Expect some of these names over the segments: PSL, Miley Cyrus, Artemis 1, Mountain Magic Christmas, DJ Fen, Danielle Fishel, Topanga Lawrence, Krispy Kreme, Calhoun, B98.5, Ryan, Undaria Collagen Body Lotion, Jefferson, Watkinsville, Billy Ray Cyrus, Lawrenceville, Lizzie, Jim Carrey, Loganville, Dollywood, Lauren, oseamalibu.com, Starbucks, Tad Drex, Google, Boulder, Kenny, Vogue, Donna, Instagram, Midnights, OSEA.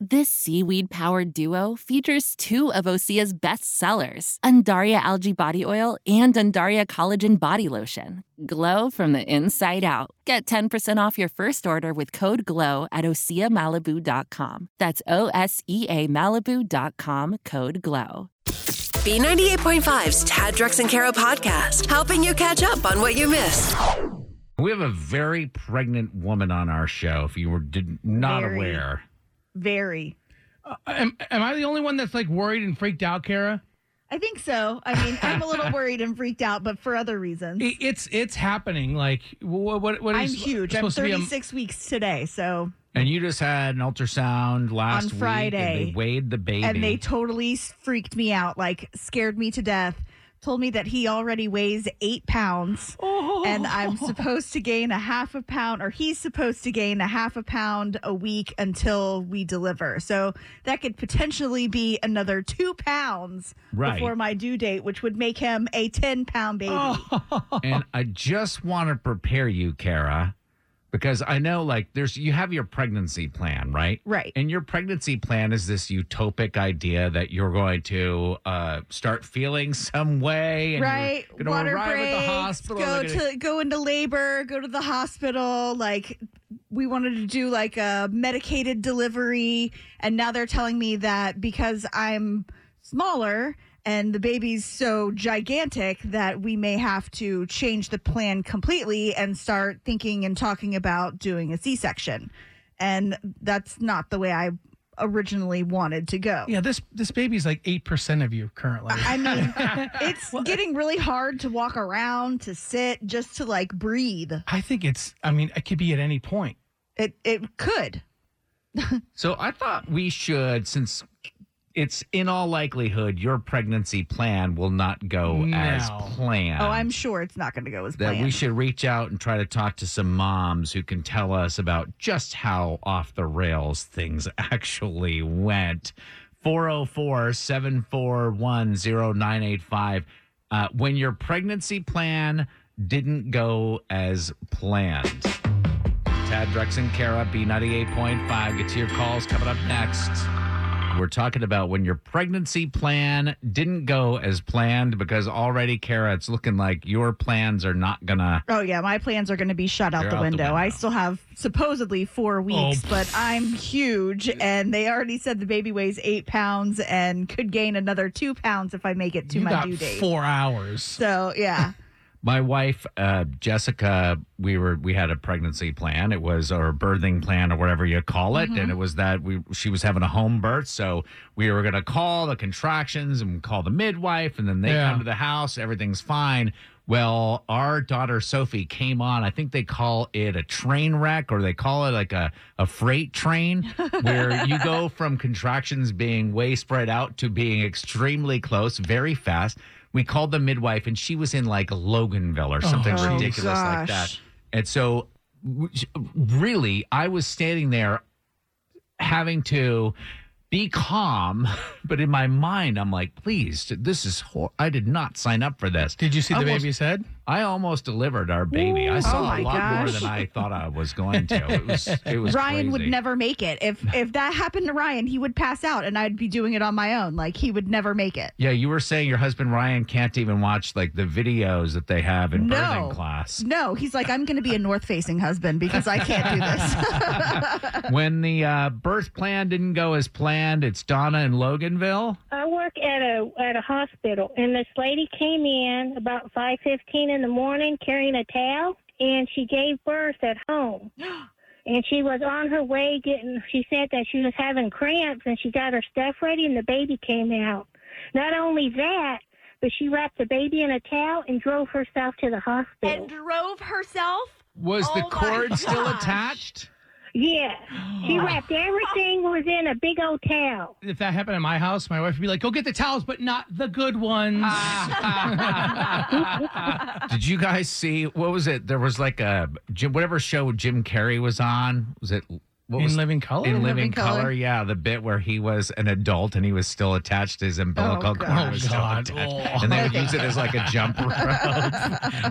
This seaweed-powered duo features two of OSEA's best sellers, Undaria Algae Body Oil and Undaria Collagen Body Lotion. Glow from the inside out. Get 10% off your first order with code GLOW at oseamalibu.com. That's O-S-E-A Malibu.com, code GLOW. B98.5's Tad Drex and Kara podcast, helping you catch up on what you missed. We have a very pregnant woman on our show, if you were not aware. Am I the only one that's like worried and freaked out, Kara? I think so. I mean, I'm a little worried and freaked out, but for other reasons. It's happening. Like what is? I'm huge. I'm 36 weeks today. So. And you just had an ultrasound last week on Friday. They weighed the baby, and they totally freaked me out. Like scared me to death. Told me that he already weighs 8 pounds, and I'm supposed to gain a half a pound, or he's supposed to gain a half a pound a week until we deliver. So that could potentially be another 2 pounds before my due date, which would make him a 10-pound baby. And I just want to prepare you, Kara, because I know like you have your pregnancy plan, right? Right. And your pregnancy plan is this utopic idea that you're going to start feeling some way. And right. You're going to arrive at the hospital. Go into labor, go to the hospital. Like we wanted to do like a medicated delivery. And now they're telling me that because I'm smaller and the baby's so gigantic that we may have to change the plan completely and start thinking and talking about doing a C-section. And that's not the way I originally wanted to go. Yeah, this baby's like 8% of you currently. I mean, it's getting really hard to walk around, to sit, just to like breathe. I think it could be at any point. It could. So I thought we should, since it's in all likelihood your pregnancy plan will not go as planned. Oh, I'm sure it's not going to go as planned. That we should reach out and try to talk to some moms who can tell us about just how off the rails things actually went. 404-741-0985. When your pregnancy plan didn't go as planned. Tad Drex and Kara, B98.5. Get to your calls coming up next. We're talking about when your pregnancy plan didn't go as planned, because already, Kara, it's looking like your plans are not going to... Oh, yeah. My plans are going to be shut out the window. I still have supposedly 4 weeks, but I'm huge. And they already said the baby weighs 8 pounds and could gain another 2 pounds if I make it to my due date. You got 4 hours. So, yeah. My wife, Jessica, we had a pregnancy plan. It was our birthing plan or whatever you call it. Mm-hmm. And it was that she was having a home birth. So we were going to call the contractions and call the midwife. And then they come to the house. Everything's fine. Well, our daughter, Sophie, came on. I think they call it a train wreck, or they call it like a freight train, where you go from contractions being way spread out to being extremely close, very fast. We called the midwife, and she was in, like, Loganville or something ridiculous like that. And so, really, I was standing there having to be calm, but in my mind, I'm like, please, this is I did not sign up for this. Did you see the baby's head? I almost delivered our baby. Ooh, I saw a lot more than I thought I was going to. It was Ryan crazy. Would never make it. If that happened to Ryan, he would pass out, and I'd be doing it on my own. Like, he would never make it. Yeah, you were saying your husband Ryan can't even watch, like, the videos that they have in birthing class. No, he's like, I'm going to be a north-facing husband because I can't do this. When the birth plan didn't go as planned, it's Donna in Loganville. I work at a hospital, and this lady came in about 5:15 in the morning carrying a towel, and she gave birth at home. And she was on her way she said that she was having cramps, and she got her stuff ready, and the baby came out. Not only that, but she wrapped the baby in a towel and drove herself to the hospital. And drove herself? Was the cord still attached? Yeah. She wrapped everything was in a big old towel. If that happened in my house, my wife would be like, go get the towels, but not the good ones. Did you guys see, what was it? There was like whatever show Jim Carrey was on. Was it In Living Color, yeah, the bit where he was an adult and he was still attached to his umbilical cord. Oh, God. And they would use it as like a jump rope.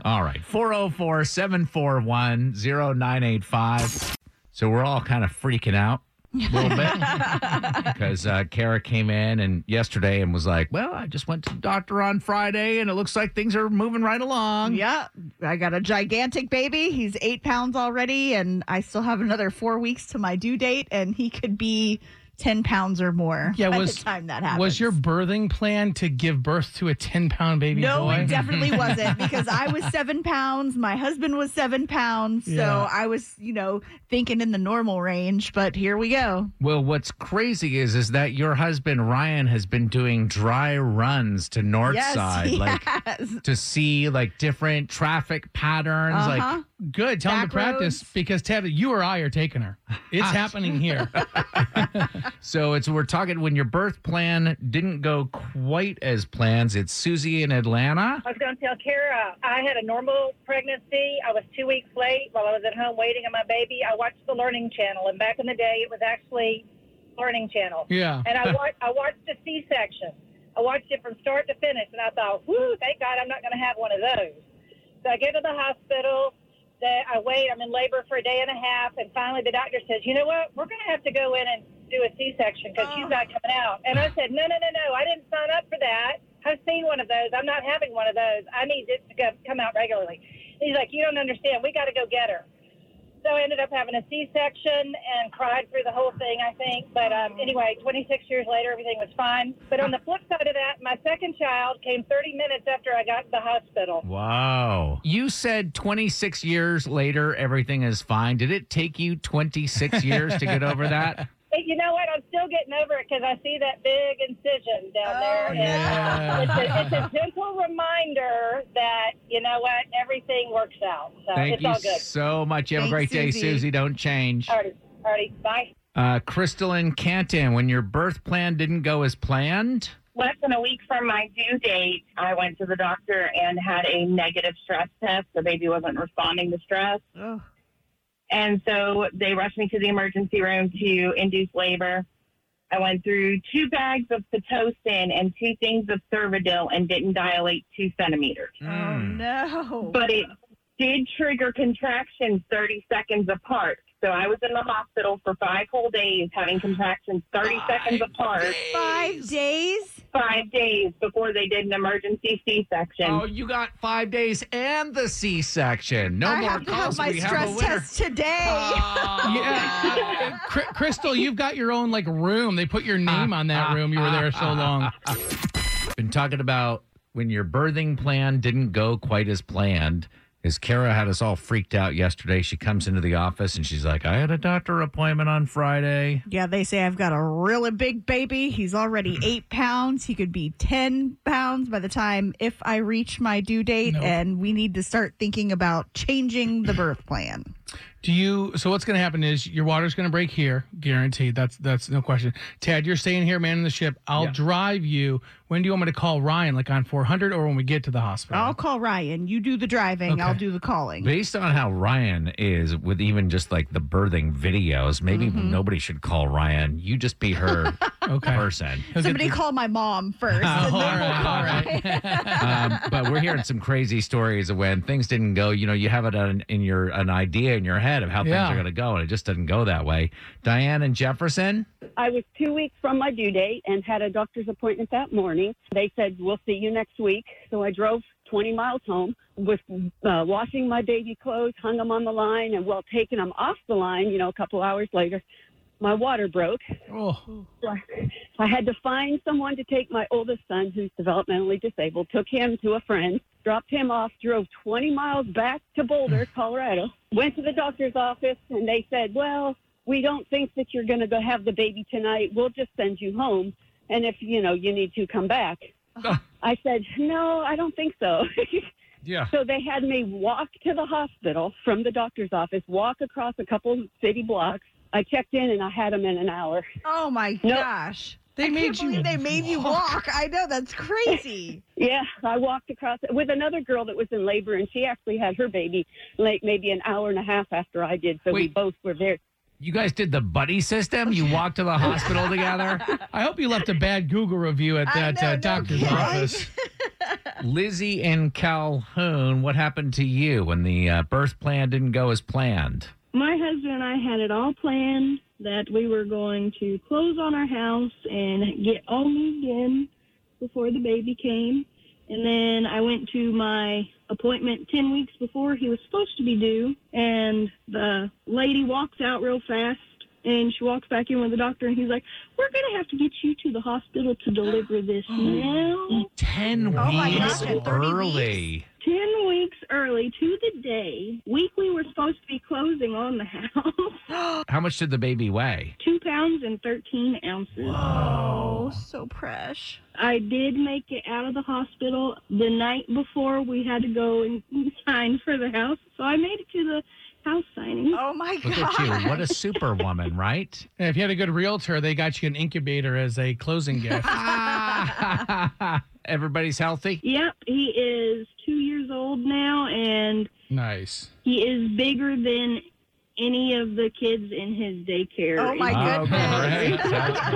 All right, 404-741-0985. So we're all kind of freaking out a little bit because Kara came in and yesterday and was like, well, I just went to the doctor on Friday and it looks like things are moving right along. Yeah, I got a gigantic baby. He's 8 pounds already and I still have another 4 weeks to my due date and he could be 10 pounds or more by the time that happens. Was your birthing plan to give birth to a 10-pound baby boy? No, it definitely wasn't because I was 7 pounds. My husband was 7 pounds. Yeah. So I was, thinking in the normal range, but here we go. Well, what's crazy is that your husband, Ryan, has been doing dry runs to Northside to see different traffic patterns. Uh-huh. Good. Tell him to practice because, Ted, you or I are taking her. It's happening here. So we're talking when your birth plan didn't go quite as planned. It's Susie in Atlanta. I was going to tell Kara, I had a normal pregnancy. I was 2 weeks late while I was at home waiting on my baby. I watched the Learning Channel, and back in the day, it was actually Learning Channel. Yeah. And I watched a C-section. I watched it from start to finish, and I thought, whoo, thank God I'm not going to have one of those. So I get to the hospital. That I wait, I'm in labor for a day and a half, and finally the doctor says, you know what, we're going to have to go in and do a C-section because she's not coming out. And I said, no, I didn't sign up for that. I've seen one of those. I'm not having one of those. I need it to come out regularly. And he's like, you don't understand. We got to go get her. So I ended up having a C-section and cried through the whole thing, I think. But anyway, 26 years later, everything was fine. But on the flip side of that, my second child came 30 minutes after I got to the hospital. Wow. You said 26 years later, everything is fine. Did it take you 26 years to get over that? You know what? I'm still getting over it because I see that big incision down there. Yeah. It's a gentle reminder that, you know what, everything works out. So it's all good. Thank you so much. You have a great day, Susie. Don't change. All right. Bye. Crystal in Canton, when your birth plan didn't go as planned? Less than a week from my due date, I went to the doctor and had a negative stress test. The baby wasn't responding to stress. Ugh. And so they rushed me to the emergency room to induce labor. I went through 2 bags of Pitocin and 2 things of Cervidil and didn't dilate 2 centimeters. Oh, no. But it did trigger contractions 30 seconds apart. So I was in the hospital for 5 whole days having contractions 30 seconds apart. 5 days? 5 days before they did an emergency C-section. Oh, you got 5 days and the C-section. No more calls. I have to have my stress test today. Oh, yeah. Crystal, you've got your own room. They put your name on that room. You were there so long. Been talking about when your birthing plan didn't go quite as planned. Because Kara had us all freaked out yesterday. She comes into the office and she's like, I had a doctor appointment on Friday. Yeah, they say I've got a really big baby. He's already 8 pounds. He could be 10 pounds by the time if I reach my due date. Nope. And we need to start thinking about changing the birth plan. So what's going to happen is your water's going to break here. Guaranteed. That's no question. Tad, you're staying here, man in the ship. I'll drive you. When do you want me to call Ryan, on 400 or when we get to the hospital? I'll call Ryan. You do the driving. Okay. I'll do the calling. Based on how Ryan is with even just the birthing videos, maybe nobody should call Ryan. You just be her person. Somebody call my mom first. All right. But we're hearing some crazy stories of when things didn't go. You have an idea in your head of how things are going to go, and it just doesn't go that way. Diane and Jefferson? I was 2 weeks from my due date and had a doctor's appointment that morning. They said, we'll see you next week. So I drove 20 miles home, was washing my baby clothes, hung them on the line, and while taking them off the line, a couple hours later, my water broke. Oh. So I had to find someone to take my oldest son, who's developmentally disabled, took him to a friend, dropped him off, drove 20 miles back to Boulder, Colorado, went to the doctor's office, and they said, well, we don't think that you're going to go have the baby tonight. We'll just send you home. And if, you need to come back. I said, no, I don't think so. Yeah. So they had me walk to the hospital from the doctor's office, walk across a couple city blocks. I checked in, and I had them in an hour. Oh, my gosh. They made you walk. I know. That's crazy. Yeah. I walked across with another girl that was in labor, and she actually had her baby maybe an hour and a half after I did. So we both were there. You guys did the buddy system? You walked to the hospital together? I hope you left a bad Google review at that doctor's office. Lizzie and Calhoun, what happened to you when the birth plan didn't go as planned? My husband and I had it all planned that we were going to close on our house and get all moved in before the baby came. And then I went to my appointment 10 weeks before he was supposed to be due, and the lady walks out real fast, and she walks back in with the doctor, and he's like, we're going to have to get you to the hospital to deliver this now. 10 weeks early. 10 weeks early to the day. We were supposed to be closing on the house. How much did the baby weigh? 2 pounds and 13 ounces. Whoa. So fresh. I did make it out of the hospital the night before we had to go and sign for the house. So I made it to the house signing. Oh, my God. Look at you. What a superwoman, right? Yeah, if you had a good realtor, they got you an incubator as a closing gift. Everybody's healthy? Yep. He is 2 years old now, and nice. He is bigger than any of the kids in his daycare. Oh, my goodness. Great. That's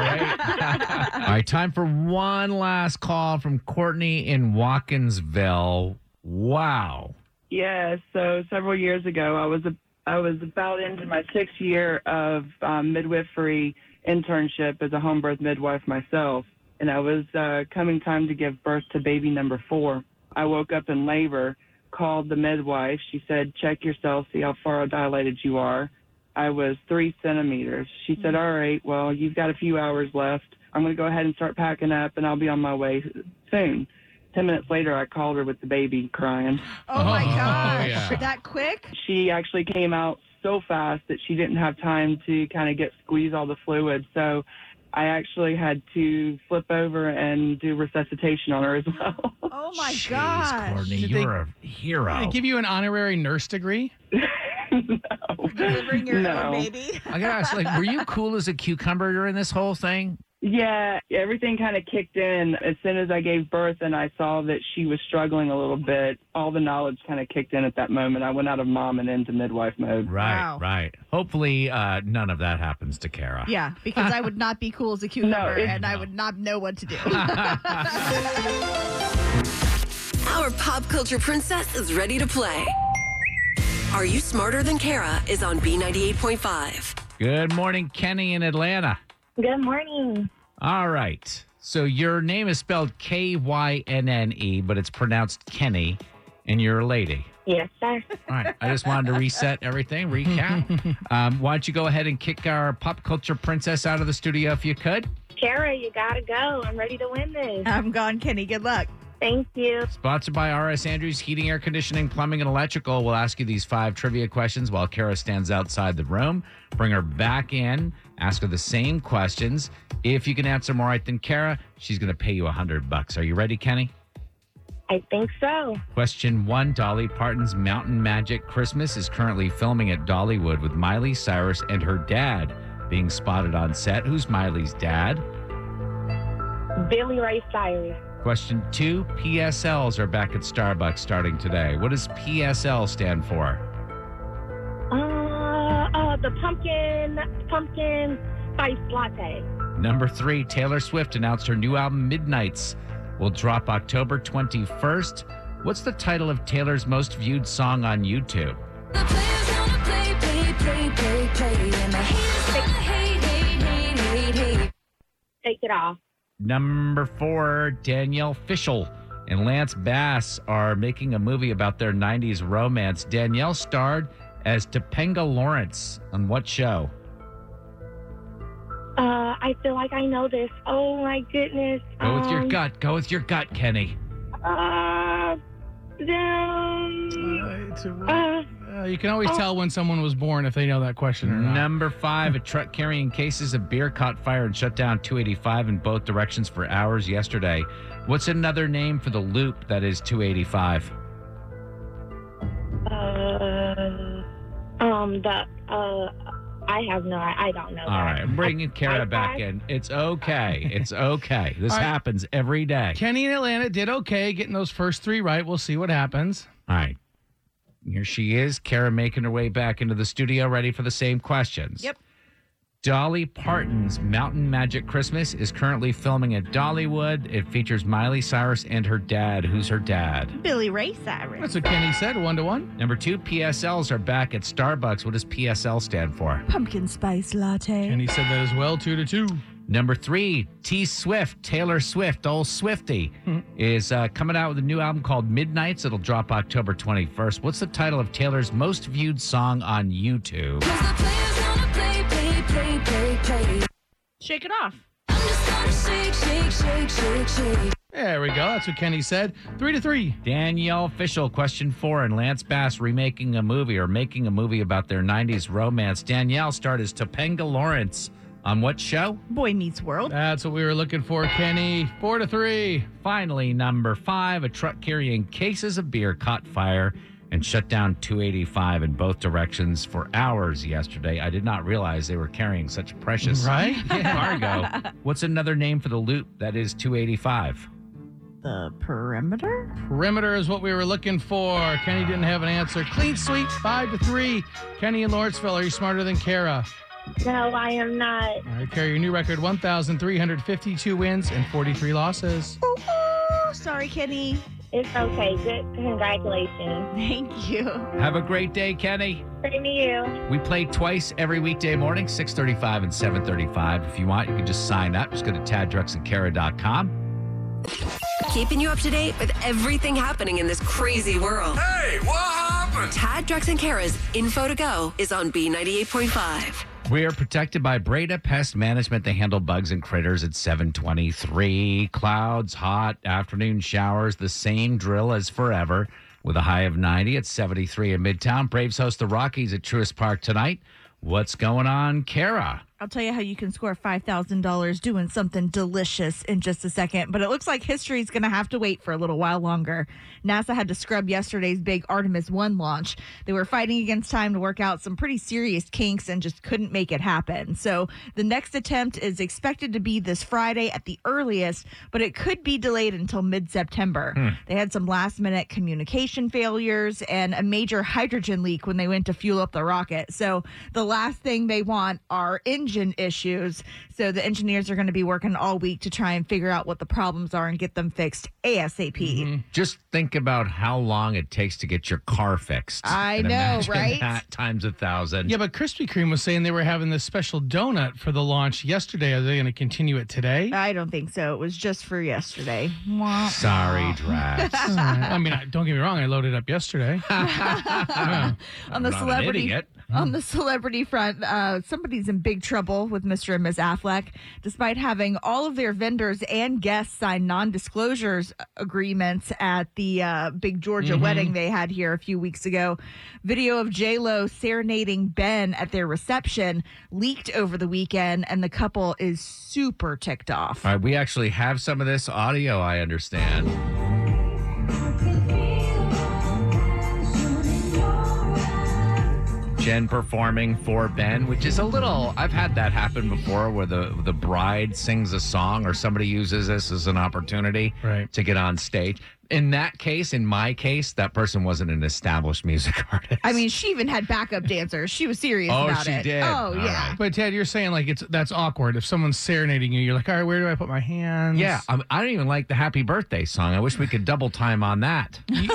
great. All right, time for one last call from Courtney in Watkinsville. Wow. Yeah, so several years ago, I was about into my 6th year of midwifery internship as a home birth midwife myself. And I was coming time to give birth to baby number 4. I woke up in labor, called the midwife. She said, check yourself, see how far dilated you are. I was 3 centimeters. She said, all right, well, you've got a few hours left. I'm going to go ahead and start packing up, and I'll be on my way soon. 10 minutes later, I called her with the baby crying. Oh, my gosh. Yeah. That quick? She actually came out so fast that she didn't have time to kind of squeeze all the fluid. So I actually had to flip over and do resuscitation on her as well. Oh, my gosh. Courtney, you're a hero. Did they give you an honorary nurse degree? No. Delivering your own baby? I got to ask, were you cool as a cucumber during this whole thing? Yeah, everything kind of kicked in as soon as I gave birth, and I saw that she was struggling a little bit. All the knowledge kind of kicked in at that moment. I went out of mom and into midwife mode. Right, right. Hopefully none of that happens to Kara. Yeah, because I would not be cool as a cucumber, I would not know what to do. Our pop culture princess is ready to play. Are You Smarter Than Kara is on B98.5. Good morning, Kenny in Atlanta. Good morning. All right. So your name is spelled K-Y-N-N-E, but it's pronounced Kenny, and you're a lady. Yes, sir. All right. I just wanted to reset everything, recap. Why don't you go ahead and kick our pop culture princess out of the studio if you could? Kara, you got to go. I'm ready to win this. I'm gone, Kenny. Good luck. Thank you. Sponsored by R.S. Andrews Heating, Air Conditioning, Plumbing, and Electrical. We'll ask you these 5 trivia questions while Kara stands outside the room. Bring her back in. Ask her the same questions. If you can answer more right than Kara, she's going to pay you $100. Are you ready, Kenny? I think so. Question 1, Dolly Parton's Mountain Magic Christmas is currently filming at Dollywood with Miley Cyrus and her dad being spotted on set. Who's Miley's dad? Billy Ray Cyrus. Question 2, PSLs are back at Starbucks starting today. What does PSL stand for? The pumpkin spice latte. Number 3, Taylor Swift announced her new album, Midnights, will drop October 21st. What's the title of Taylor's most viewed song on YouTube? The player's gonna play, and the haters gonna hate. Take it off. Number 4, Danielle Fishel and Lance Bass are making a movie about their 90s romance. Danielle starred as Topanga Lawrence on what show? I feel like I know this. Oh, my goodness. Go with your gut. Go with your gut, Kenny. You can always tell when someone was born if they know that question or not. Number 5, a truck carrying cases of beer caught fire and shut down 285 in both directions for hours yesterday. What's another name for the loop that is 285? I have no, I don't know. All right, I'm bringing Kara back in. It's okay. It's okay. This happens every day. Kenny in Atlanta did okay getting those first 3 right. We'll see what happens. All right. Here she is, Kara, making her way back into the studio, ready for the same questions. Yep. Dolly Parton's Mountain Magic Christmas is currently filming at Dollywood. It features Miley Cyrus and her dad. Who's her dad? Billy Ray Cyrus. That's what Kenny said, 1-to-1. Number 2, PSLs are back at Starbucks. What does PSL stand for? Pumpkin Spice Latte. Kenny said that as well, 2-2. Number 3, Taylor Swift, old Swifty, is coming out with a new album called Midnights. It'll drop October 21st. What's the title of Taylor's most viewed song on YouTube? Shake it off. I'm just gonna shake, shake, shake, shake, shake. There we go. That's what Kenny said. 3-3. Danielle Fishel, question 4, and Lance Bass making a movie about their 90s romance. Danielle starred as Topanga Lawrence on what show? Boy Meets World. That's what we were looking for, Kenny. 4-3. Finally, number 5, a truck carrying cases of beer caught fire and shut down 285 in both directions for hours yesterday. I did not realize they were carrying such precious cargo. What's another name for the loop that is 285? The perimeter? Perimeter is what we were looking for. Kenny didn't have an answer. Clean sweep, 5-3. Kenny in Lawrenceville, are you smarter than Kara? No, I am not. All right, Kara, your new record, 1,352 wins and 43 losses. Ooh, sorry, Kenny. It's okay. Good. Congratulations. Thank you. Have a great day, Kenny. Same to you. We play twice every weekday morning, 6:35 and 7:35. If you want, you can just sign up. Just go to taddrexandkara.com. Keeping you up to date with everything happening in this crazy world. Hey, what happened? Tad Drex and Kara's Info to Go is on B98.5. We are protected by Breda Pest Management. They handle bugs and critters at 7:23. Clouds, hot, afternoon showers, the same drill as forever with a high of 90 at 73 in Midtown. Braves host the Rockies at Truist Park tonight. What's going on, Kara? I'll tell you how you can score $5,000 doing something delicious in just a second, but it looks like history's going to have to wait for a little while longer. NASA had to scrub yesterday's big Artemis 1 launch. They were fighting against time to work out some pretty serious kinks and just couldn't make it happen. So the next attempt is expected to be this Friday at the earliest, but it could be delayed until mid-September. They had some last-minute communication failures and a major hydrogen leak when they went to fuel up the rocket. So the last thing they want are engine issues. So the engineers are going to be working all week to try and figure out what the problems are and get them fixed ASAP. Just think about how long it takes to get your car fixed. I know, right? That times 1,000. Yeah, but Krispy Kreme was saying they were having this special donut for the launch yesterday. Are they going to continue it today? I don't think so. It was just for yesterday. Sorry, Drax. I mean, don't get me wrong. I loaded up yesterday. On the celebrity front, somebody's in big trouble with Mr. and Ms. Affleck. Despite having all of their vendors and guests sign non-disclosures agreements at the big Georgia wedding they had here a few weeks ago, video of J-Lo serenading Ben at their reception leaked over the weekend, and the couple is super ticked off. All right, we actually have some of this audio, I understand. Jen performing for Ben, which is a little, I've had that happen before where the bride sings a song or somebody uses this as an opportunity to get on stage. In my case, that person wasn't an established music artist. I mean, she even had backup dancers. She was serious about it. Oh, she did? Oh, yeah. Right. But, Ted, you're saying, like, that's awkward. If someone's serenading you, you're like, all right, where do I put my hands? Yeah. I don't even like the Happy Birthday song. I wish we could double time on that. You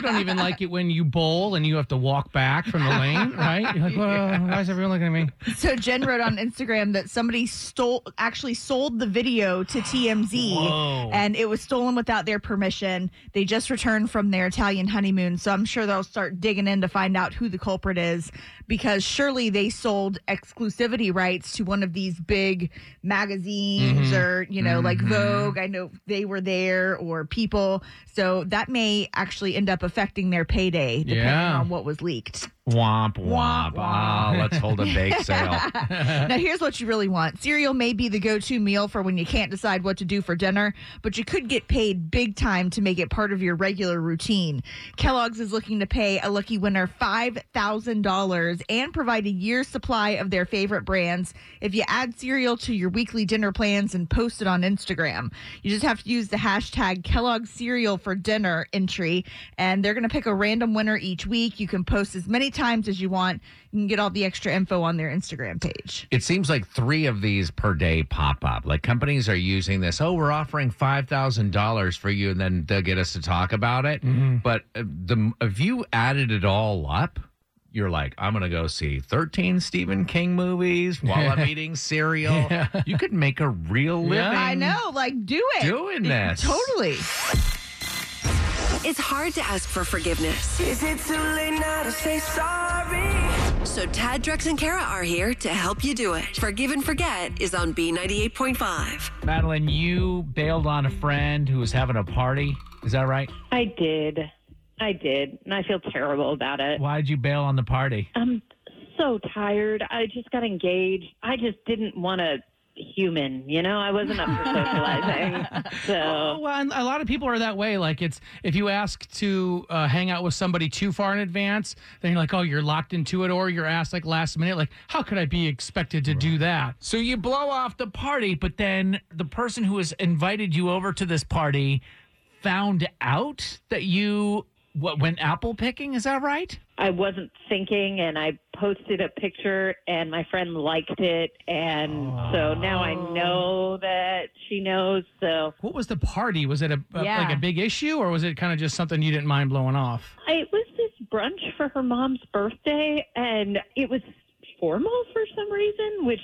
don't even like it when you bowl and you have to walk back from the lane, right? You're like, why is everyone looking at me? So Jen wrote on Instagram that somebody sold the video to TMZ. Whoa. And it was stolen without their permission. They just returned from their Italian honeymoon, so I'm sure they'll start digging in to find out who the culprit is, because surely they sold exclusivity rights to one of these big magazines or, like Vogue. I know they were there, or People. So that may actually end up affecting their payday depending on what was leaked. Womp, womp. Oh, let's hold a bake sale. Now, here's what you really want. Cereal may be the go-to meal for when you can't decide what to do for dinner, but you could get paid big time to make it part of your regular routine. Kellogg's is looking to pay a lucky winner $5,000 and provide a year's supply of their favorite brands if you add cereal to your weekly dinner plans and post it on Instagram. You just have to use the hashtag Kellogg's Cereal for Dinner entry, and they're going to pick a random winner each week. You can post as many times as you want. You can get all the extra info on their Instagram page. It seems like three of these per day pop up. Like companies are using this. Oh, we're offering $5,000 for you, and then they'll get us to talk about it. Mm-hmm. But if you added it all up, you're like, I'm going to go see 13 Stephen King movies while I'm eating cereal. Yeah. You could make a real living. I know. Like, do it. Doing this. Totally. It's hard to ask for forgiveness. Is it too late now to say sorry? So Tad, Drex, and Kara are here to help you do it. Forgive and Forget is on B98.5. Madeline, you bailed on a friend who was having a party. Is that right? I did, and I feel terrible about it. Why did you bail on the party? I'm so tired. I just got engaged. I just didn't want to human, you know? I wasn't up for socializing. So. Oh, well, and a lot of people are that way. Like, it's if you ask to hang out with somebody too far in advance, then you're like, oh, you're locked into it, or you're asked, like, last minute, like, how could I be expected to do that? So you blow off the party, but then the person who has invited you over to this party found out that you... What, went apple picking? Is that right? I wasn't thinking, and I posted a picture, and my friend liked it, and so now I know that she knows. So, what was the party? Was it like a big issue, or was it kind of just something you didn't mind blowing off? It was this brunch for her mom's birthday, and it was formal for some reason, which...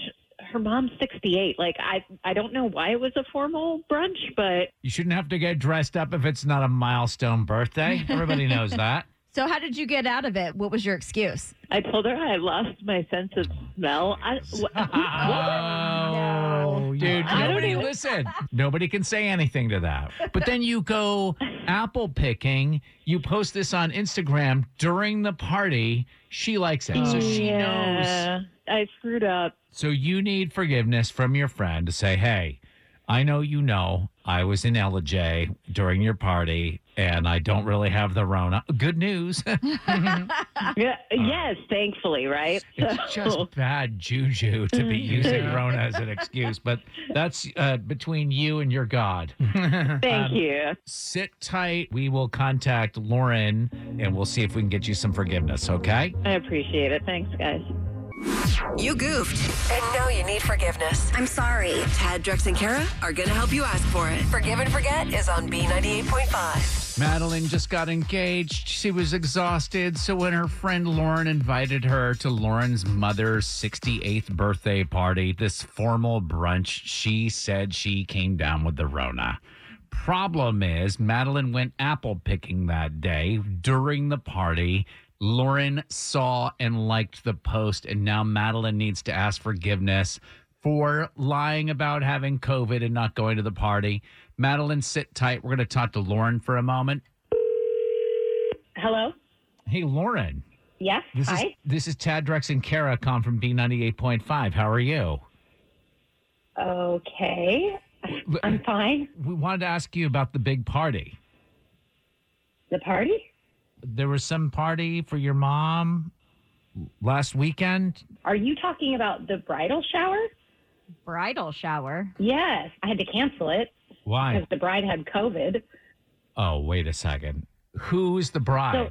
Her mom's 68. Like, I don't know why it was a formal brunch, but... You shouldn't have to get dressed up if it's not a milestone birthday. Everybody knows that. So how did you get out of it? What was your excuse? I told her I lost my sense of smell. No. Dude, nobody listen. Nobody can say anything to that. But then you go apple picking. You post this on Instagram during the party. She likes it. So she knows. I screwed up. So you need forgiveness from your friend to say, hey, I know you know I was in LJ during your party and I don't really have the Rona. Good news. Yes, thankfully, right? It's just bad juju to be using Rona as an excuse, but that's between you and your God. Thank you. Sit tight. We will contact Lauren and we'll see if we can get you some forgiveness, okay? I appreciate it. Thanks, guys. You goofed. And now you need forgiveness. I'm sorry. Tad, Drex, and Kara are going to help you ask for it. Forgive and Forget is on B98.5. Madeline just got engaged. She was exhausted. So when her friend Lauren invited her to Lauren's mother's 68th birthday party, this formal brunch, she said she came down with the Rona. Problem is, Madeline went apple picking that day during the party. Lauren saw and liked the post, and now Madeline needs to ask forgiveness for lying about having COVID and not going to the party. Madeline, sit tight. We're going to talk to Lauren for a moment. Hello? Hey, Lauren. Yes, hi. This is Tad, Drex, and Kara, calling from B98.5. How are you? Okay. I'm fine. We wanted to ask you about the big party. The party? There was some party for your mom last weekend. Are you talking about the bridal shower? Bridal shower? Yes. I had to cancel it. Why? Because the bride had COVID. Oh, wait a second. Who's the bride? So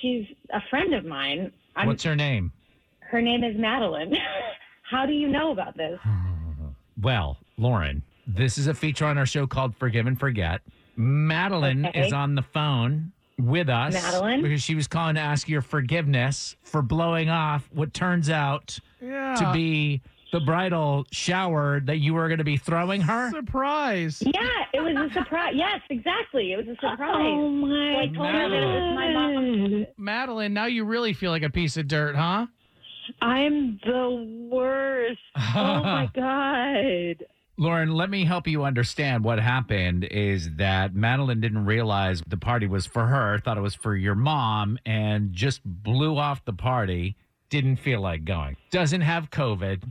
she's a friend of mine. What's her name? Her name is Madeline. How do you know about this? Well, Lauren, this is a feature on our show called Forgive and Forget. Madeline is on the phone with us, Madeline, because she was calling to ask your forgiveness for blowing off what turns out to be the bridal shower that you were going to be throwing her. Surprise! Yeah, it was a surprise. Yes, exactly, it was a surprise. Oh my God! So I told her that it was my mom. Madeline, now you really feel like a piece of dirt, huh? I'm the worst. Oh my God. Lauren, let me help you understand what happened is that Madeline didn't realize the party was for her, thought it was for your mom, and just blew off the party, didn't feel like going, doesn't have COVID,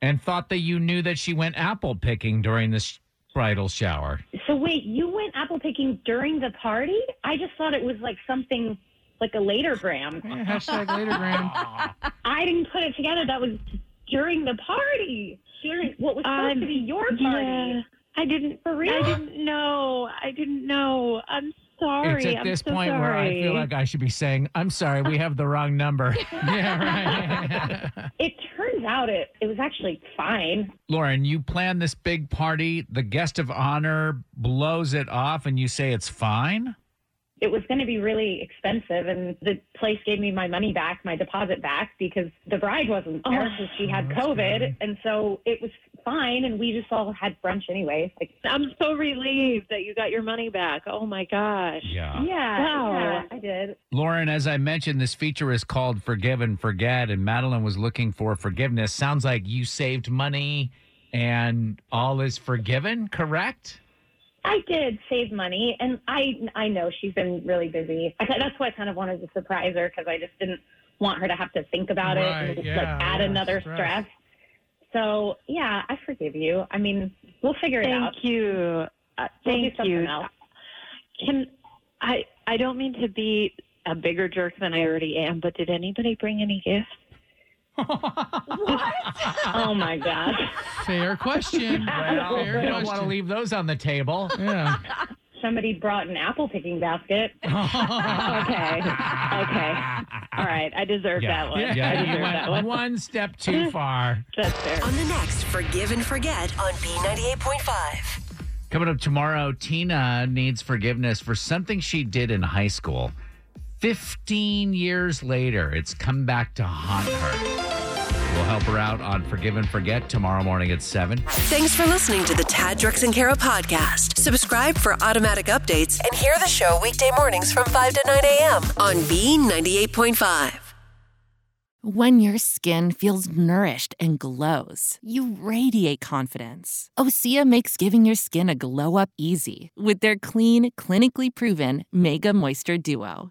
and thought that you knew that she went apple picking during this bridal shower. So wait, you went apple picking during the party? I just thought it was like something like a latergram. Yeah, hashtag latergram. I didn't put it together. That was during the party. What was supposed to be your party? Yeah, I didn't know. I'm sorry. It's at this point where I feel like I should be saying, I'm sorry, we have the wrong number. Yeah, right. It turns out it was actually fine. Lauren, you plan this big party. The guest of honor blows it off and you say it's fine? It was going to be really expensive, and the place gave me my money back, my deposit back, because the bride wasn't there because she had COVID, and so it was fine, and we just all had brunch anyway. Like, I'm so relieved that you got your money back. Oh, my gosh. Yeah, I did. Lauren, as I mentioned, this feature is called Forgive and Forget, and Madeline was looking for forgiveness. Sounds like you saved money, and all is forgiven, correct? I did save money, and I know she's been really busy. That's why I kind of wanted to surprise her, because I just didn't want her to have to think about it and just add another stress. So, yeah, I forgive you. I mean, we'll figure it out. Thank you. Thank you. I don't mean to be a bigger jerk than I already am, but did anybody bring any gifts? What? Oh, my God. Fair question. Well, I don't want to leave those on the table. Yeah. Somebody brought an apple picking basket. Okay. All right. I deserve that one. Yeah, I deserve that one. One step too far. That's fair. On the next Forgive and Forget on B98.5. Coming up tomorrow, Tina needs forgiveness for something she did in high school. 15 years later, it's come back to haunt her. We'll help her out on Forgive and Forget tomorrow morning at 7. Thanks for listening to the Tad Drex and Kara podcast. Subscribe for automatic updates and hear the show weekday mornings from 5 to 9 a.m. on B98.5. When your skin feels nourished and glows, you radiate confidence. OSEA makes giving your skin a glow-up easy with their clean, clinically proven Mega Moisture Duo.